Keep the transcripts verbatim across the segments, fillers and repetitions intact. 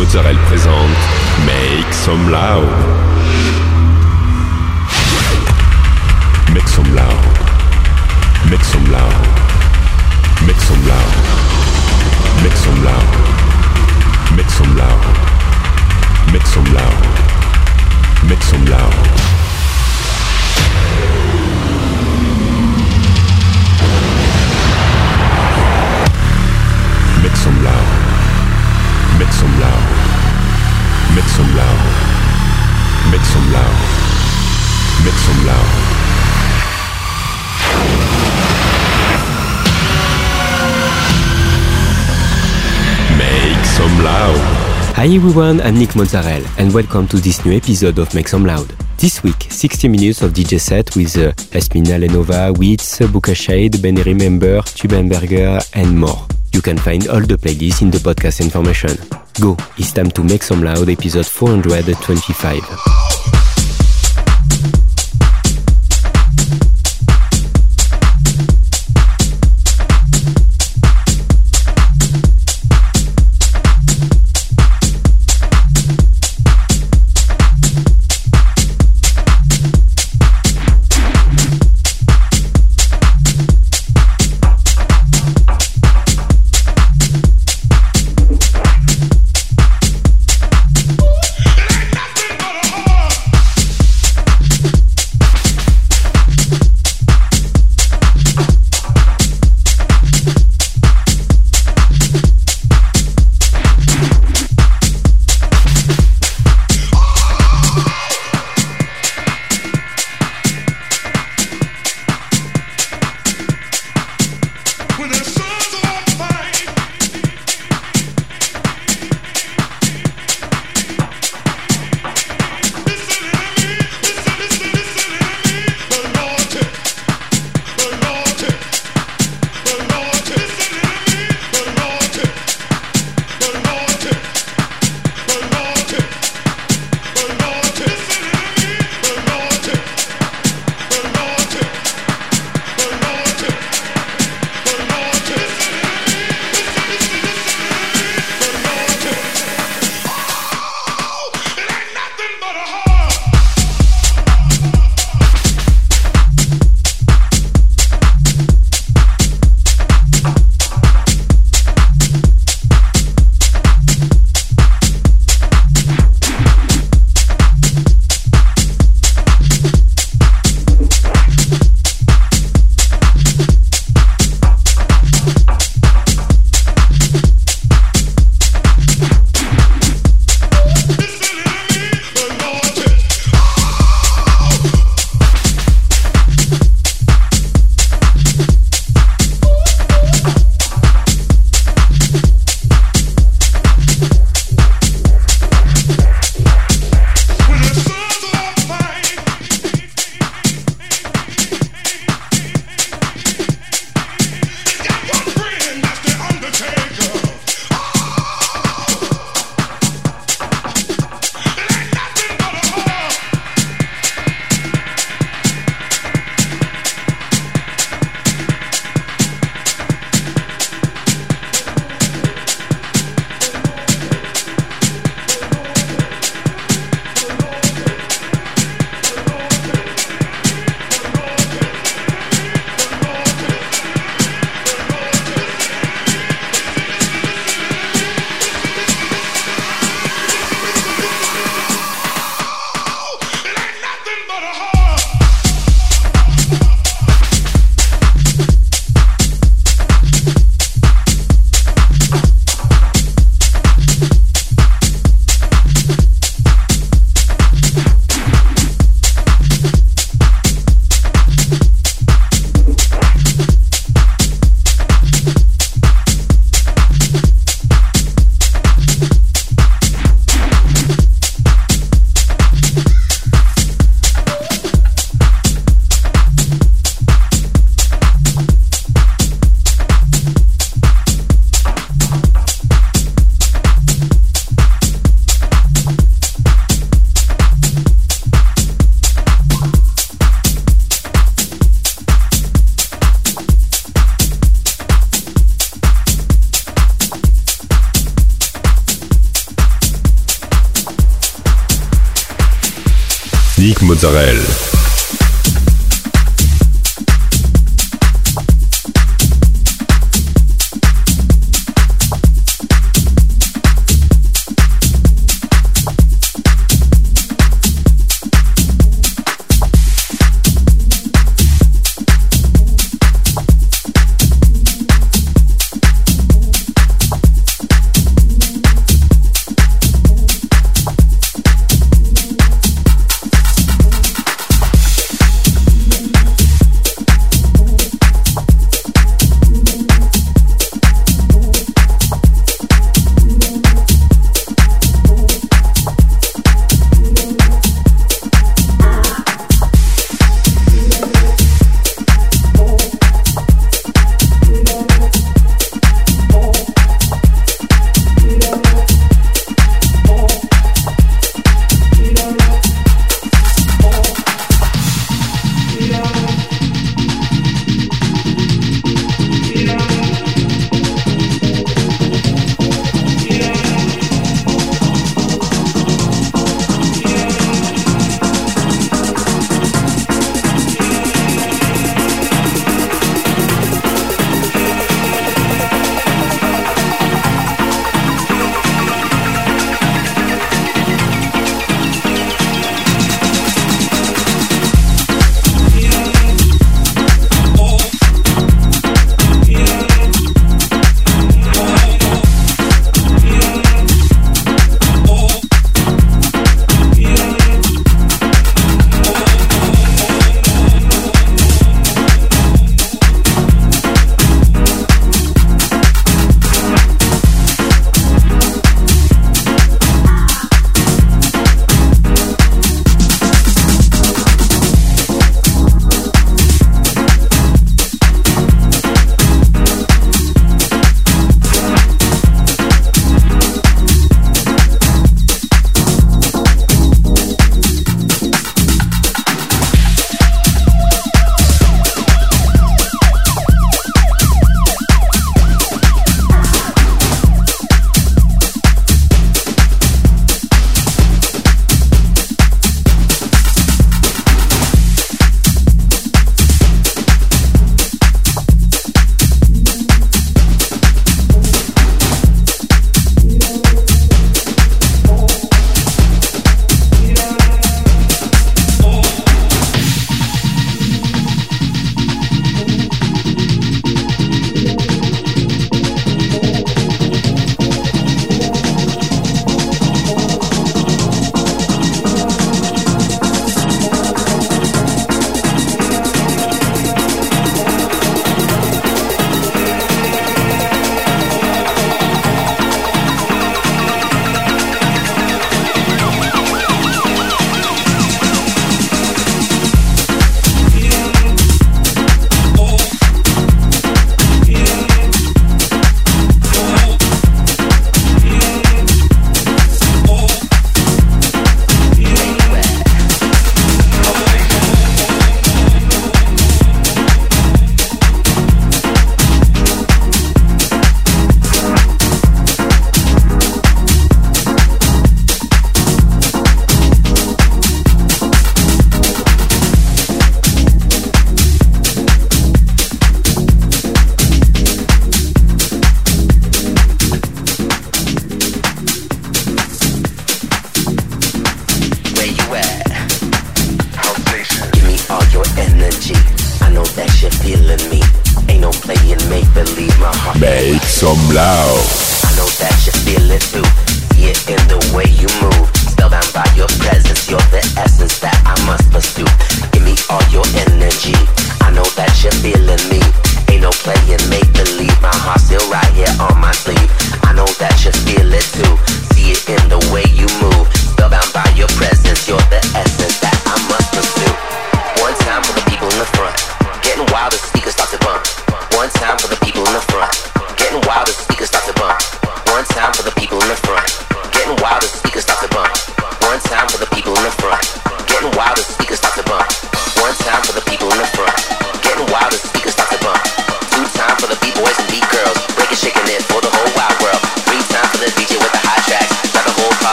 Montarel présente Make Some Loud. Make Some Loud. Make Some Loud. Make Some Loud. Make Some Loud. Make Some Loud. Make Some Loud. Make Some Loud. Make some loud, make some loud, make some loud, make some loud, make some loud. Make some loud. Hi everyone, I'm Nick Montarel and welcome to this new episode of Make Some Loud. This week, sixty minutes of D J set with uh, Espina, Lenova, Witz, Bukashade, Benery Member, Tubenberger and more. You can find all the playlists in the podcast information. Go, it's time to make some loud, episode four hundred twenty-five. We'll be right back. Nick Montarel.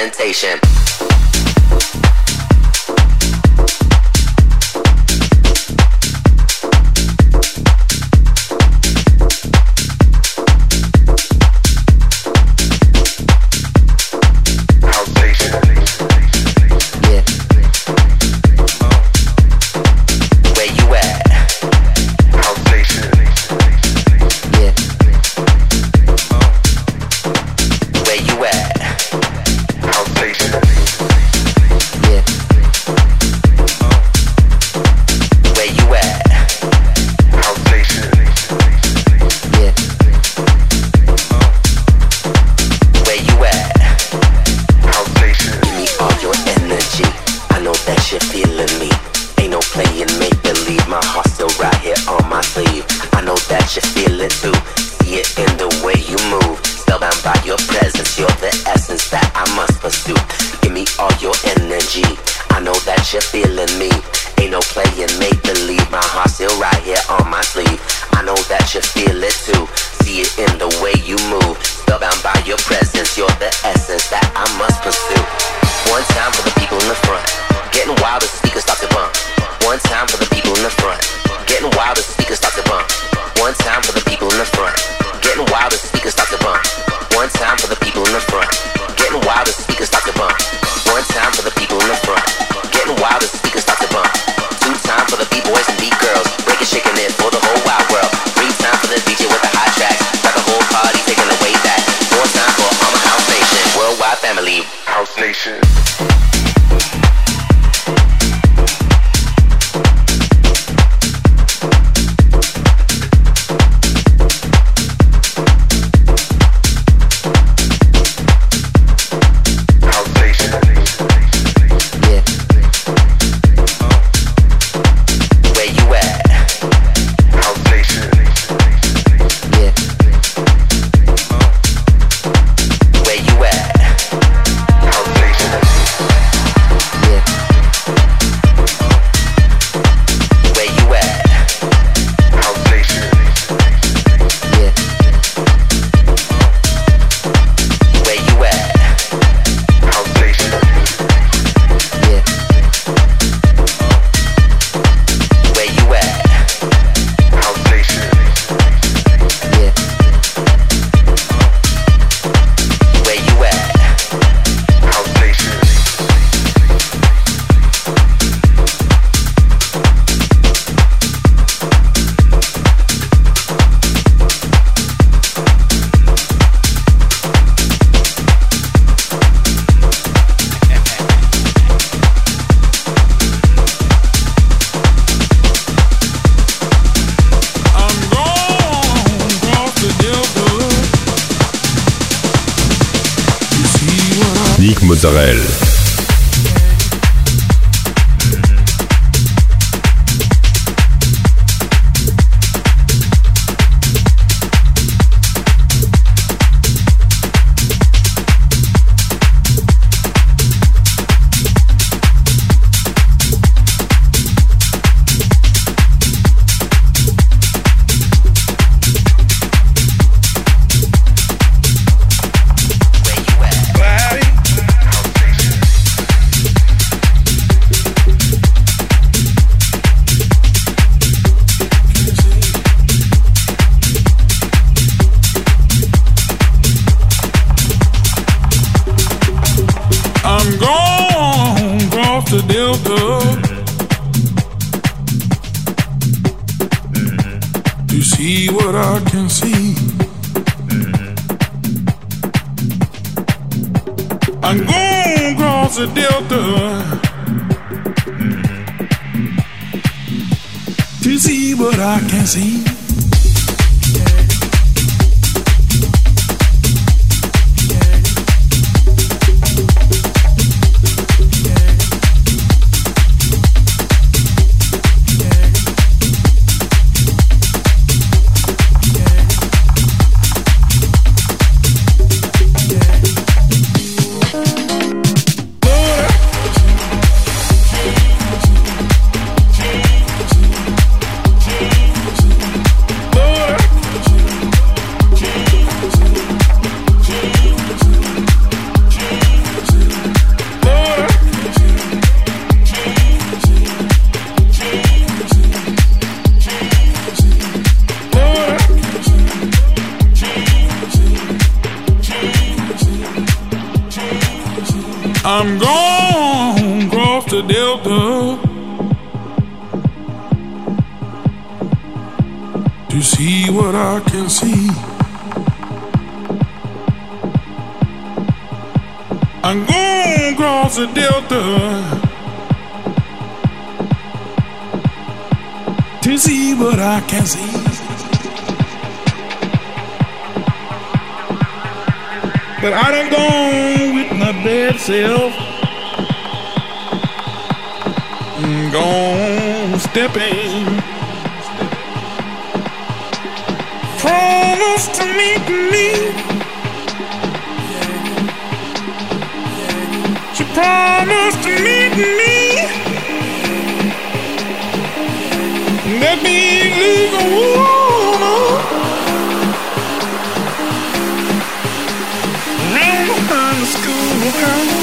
sensation. Nick Montarel. I'm gone across the delta to see what I can see. I'm gone across the delta to see what I can see. But I done gone with my bad self, gone stepping promised to meet me. She promised to meet me. Let me leave a woman around the schoolhouse.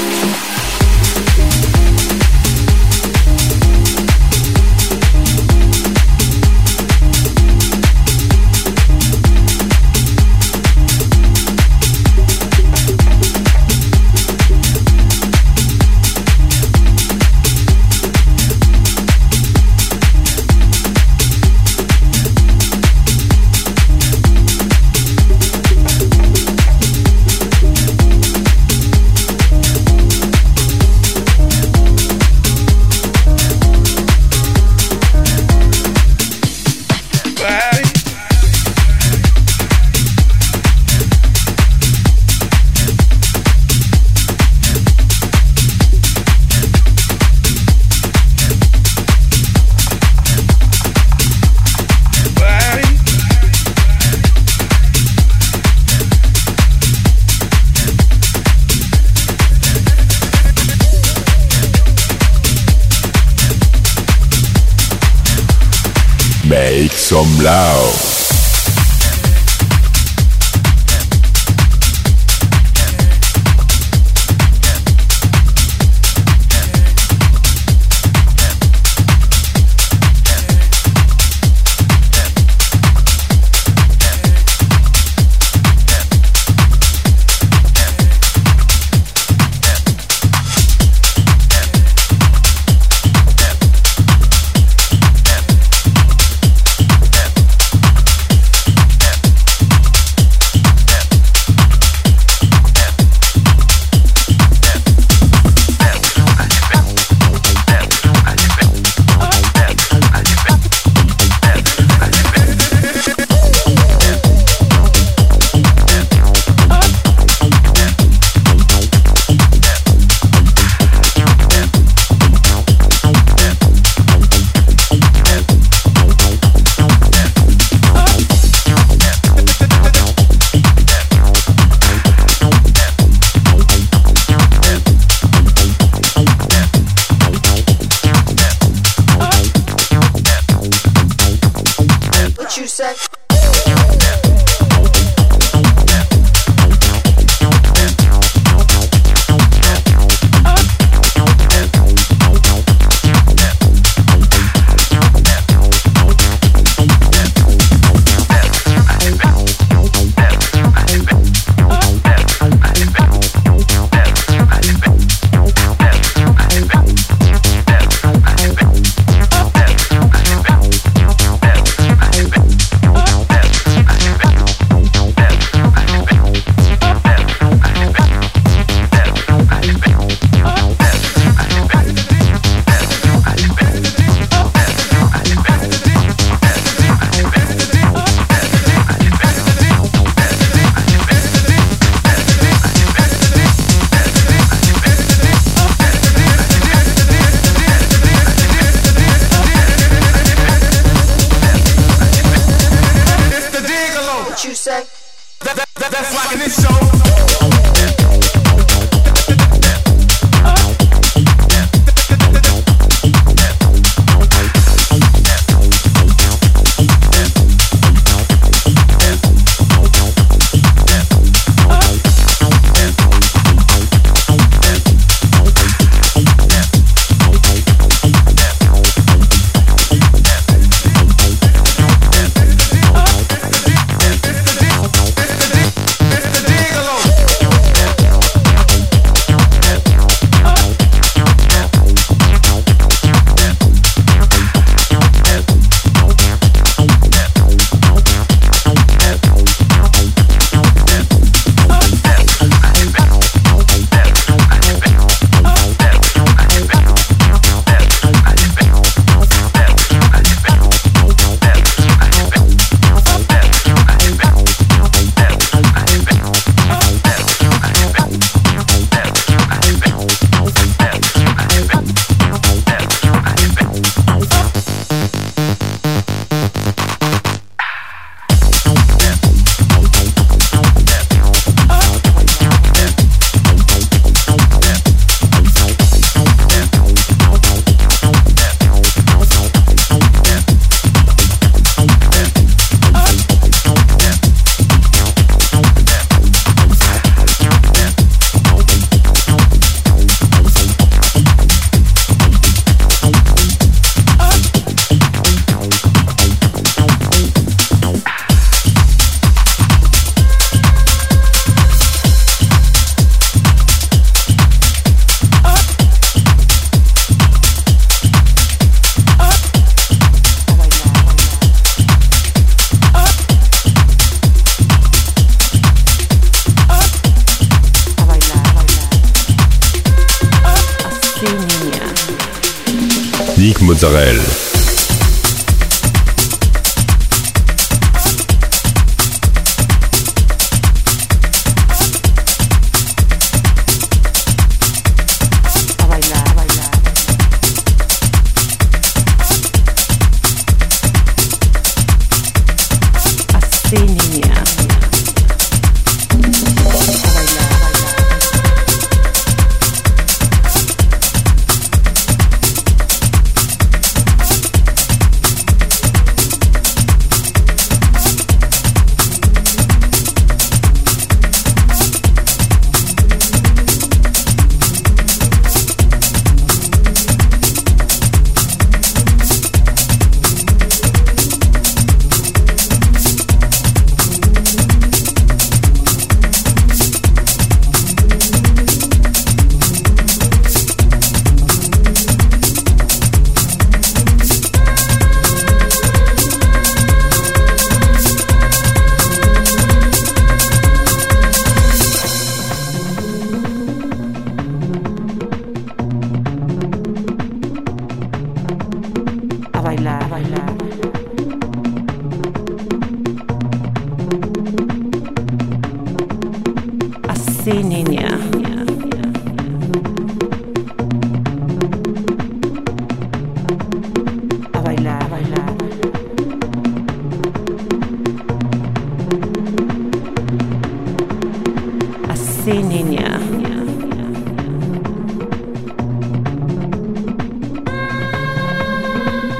Make some loud. Montarel.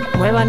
Muevan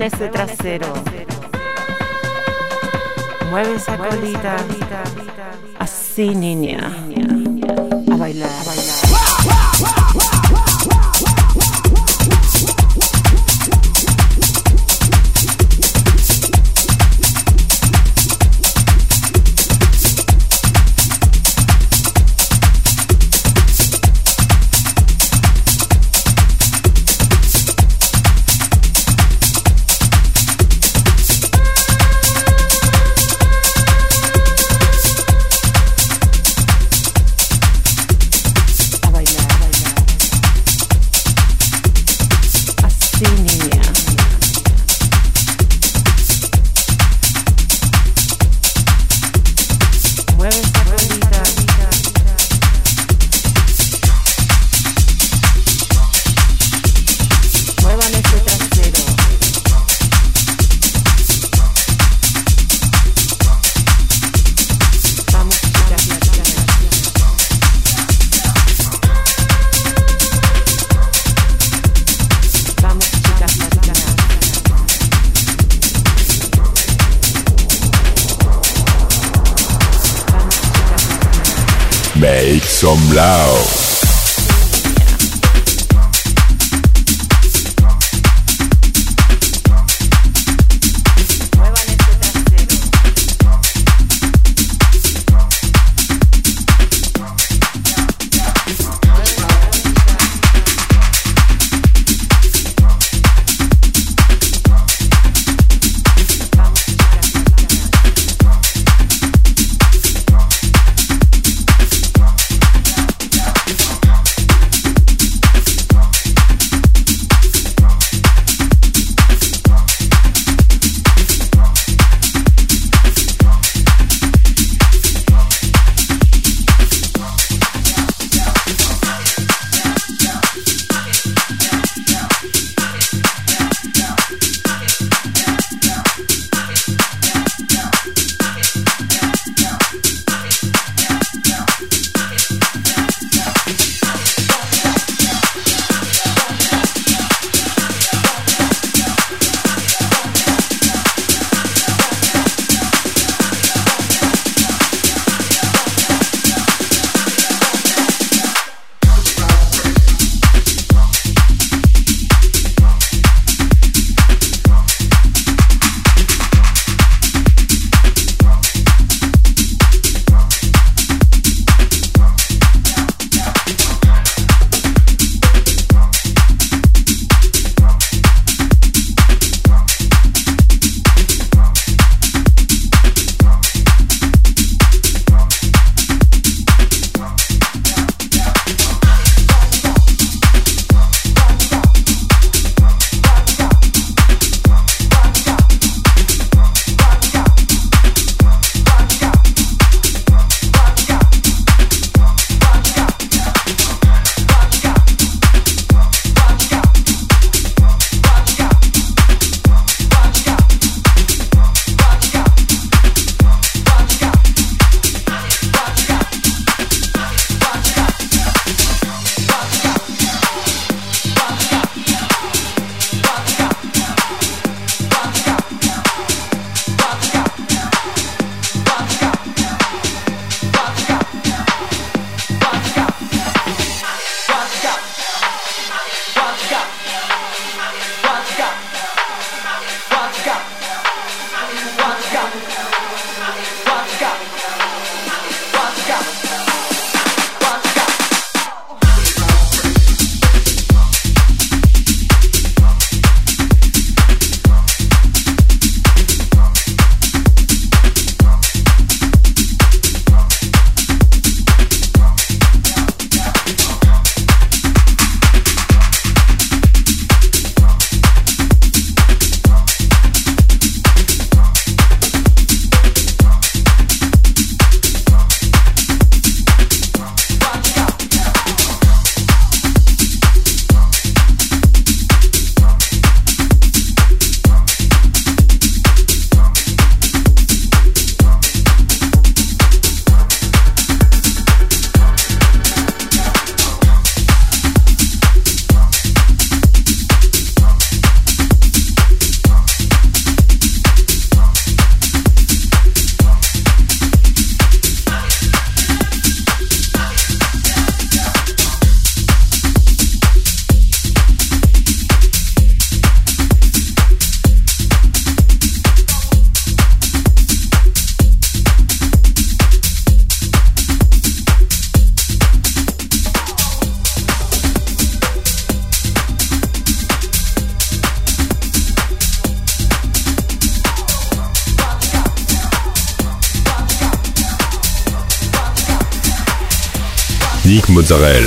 ese trasero, mueve esa colita, así niña, a bailar, a bailar. Make some loud. Nick Montarel.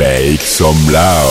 Make some loud.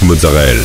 Nick Montarel.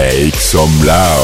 Make some loud.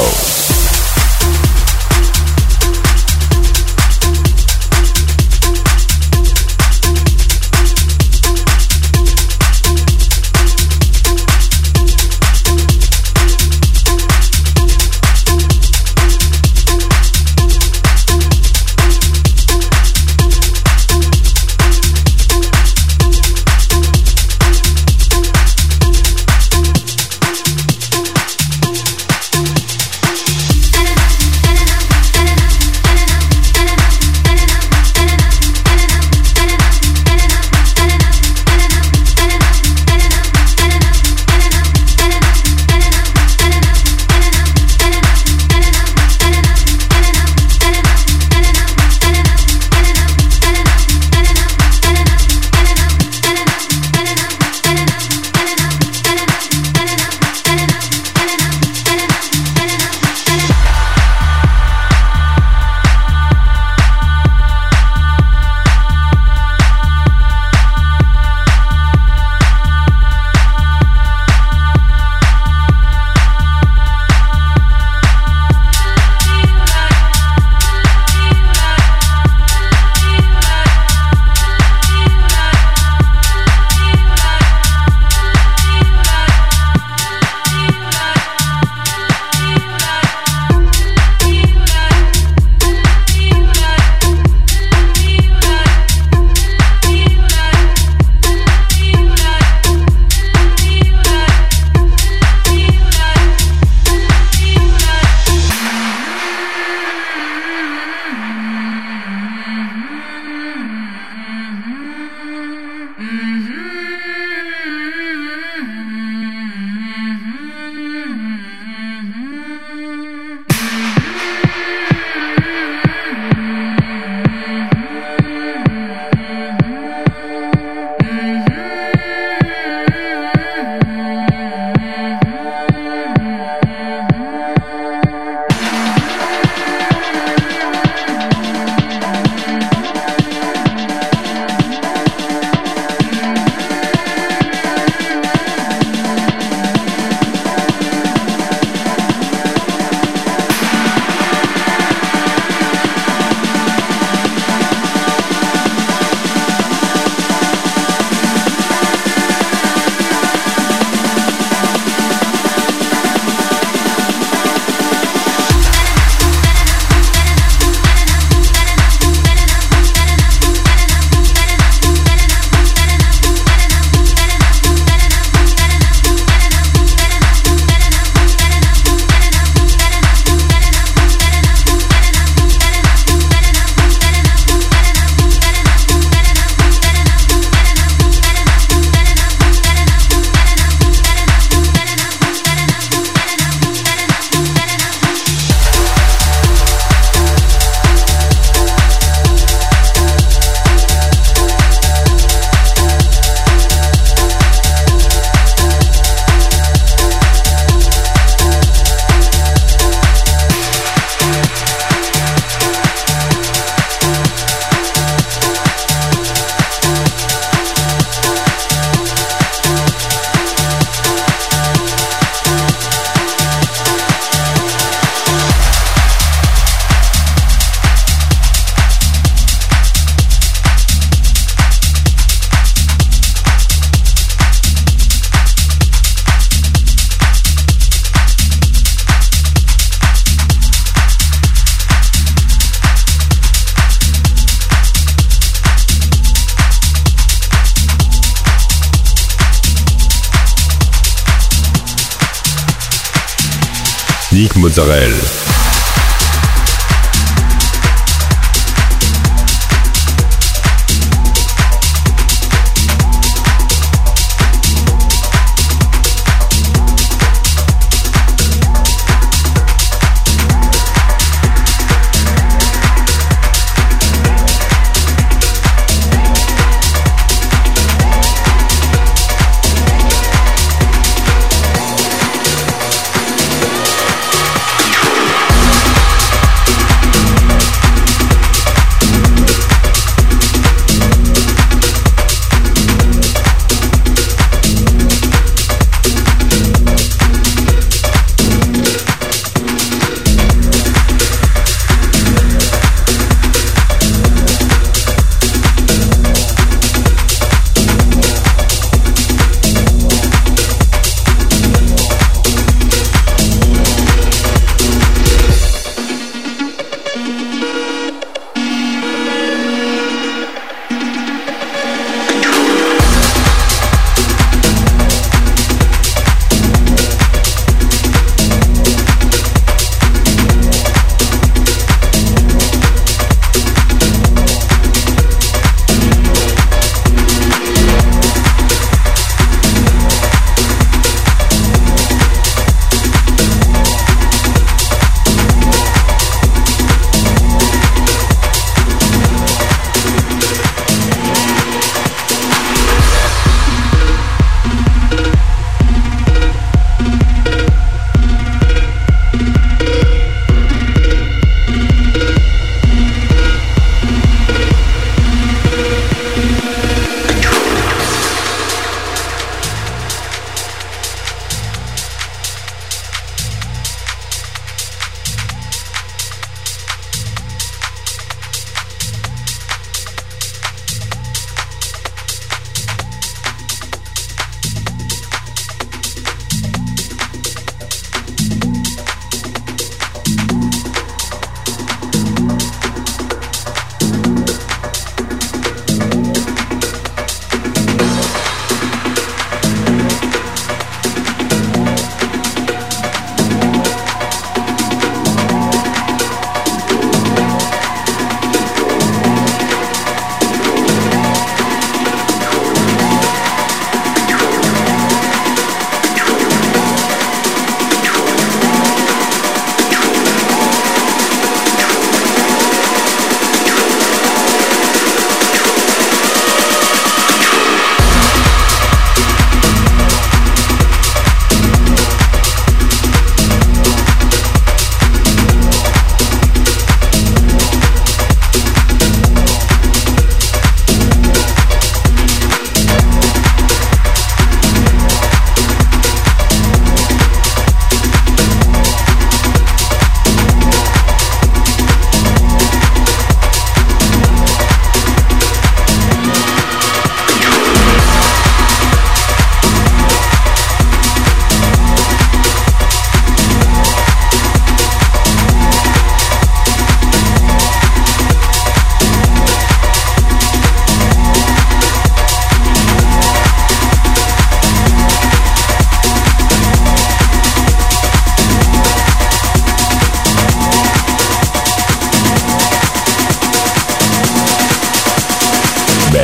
Nick Montarel.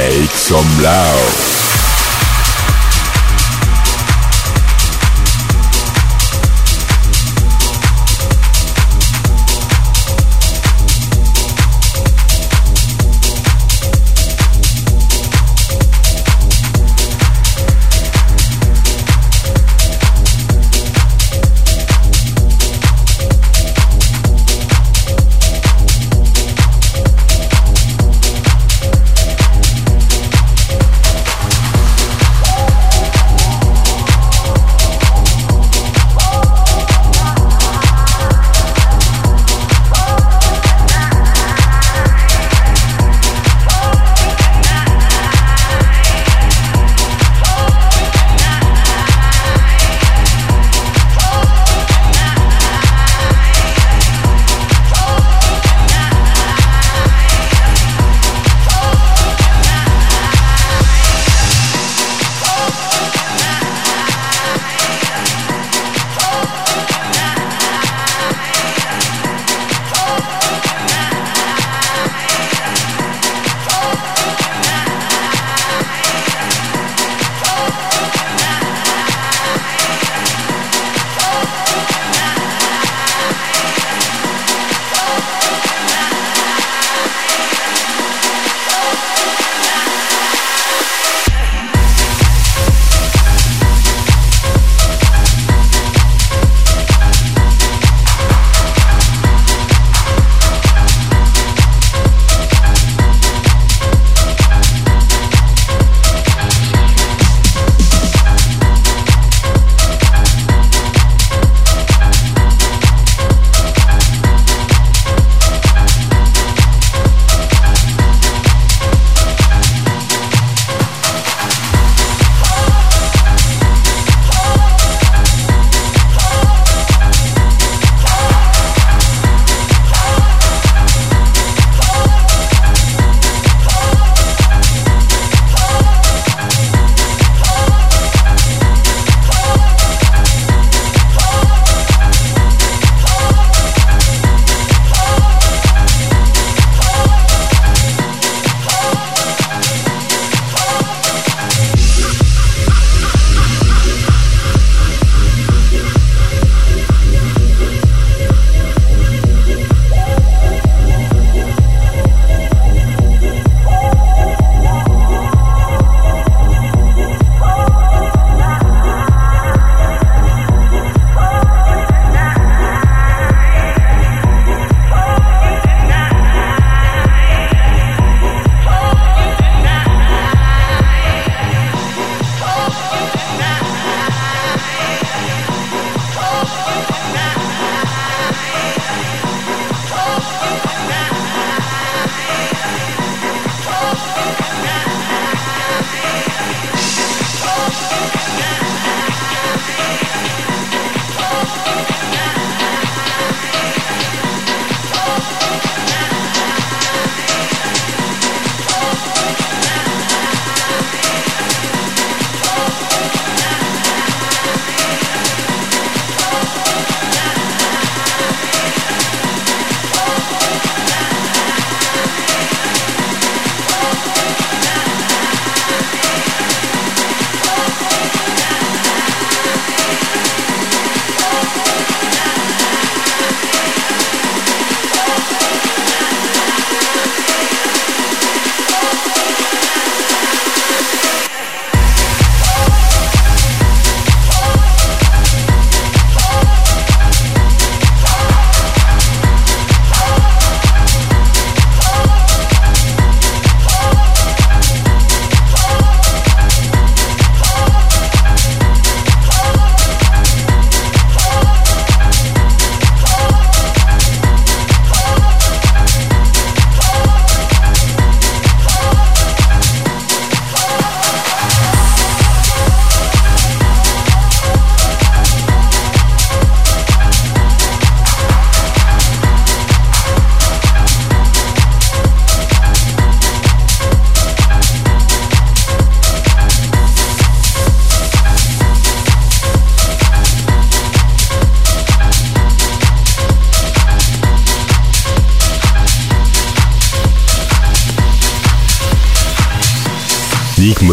Make some loud.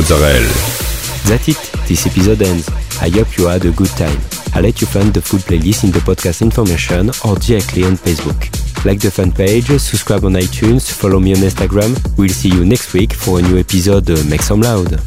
Montarel. That's it. This episode ends. I hope you had a good time. I'll let you find the full playlist in the podcast information or directly on Facebook. Like the fan page, subscribe on iTunes, follow me on Instagram. We'll see you next week for a new episode of Make Some Loud.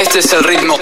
Este es el ritmo.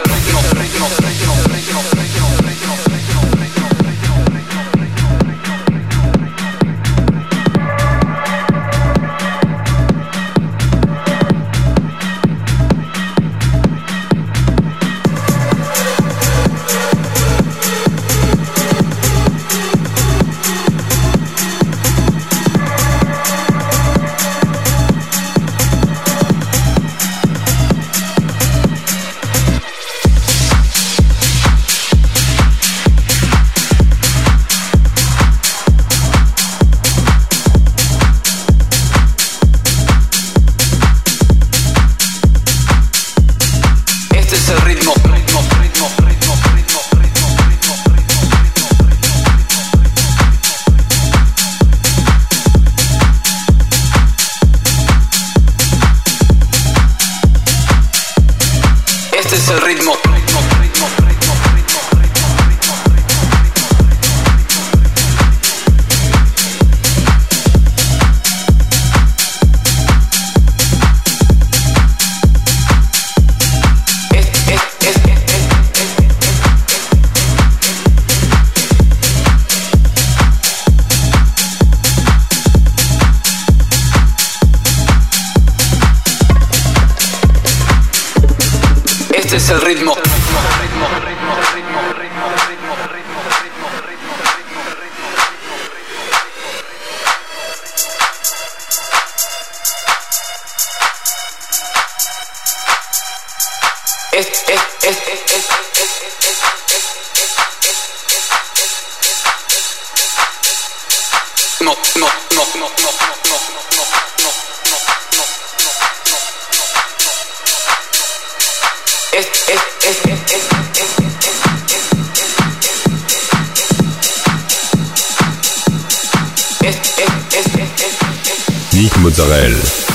Nick Montarel.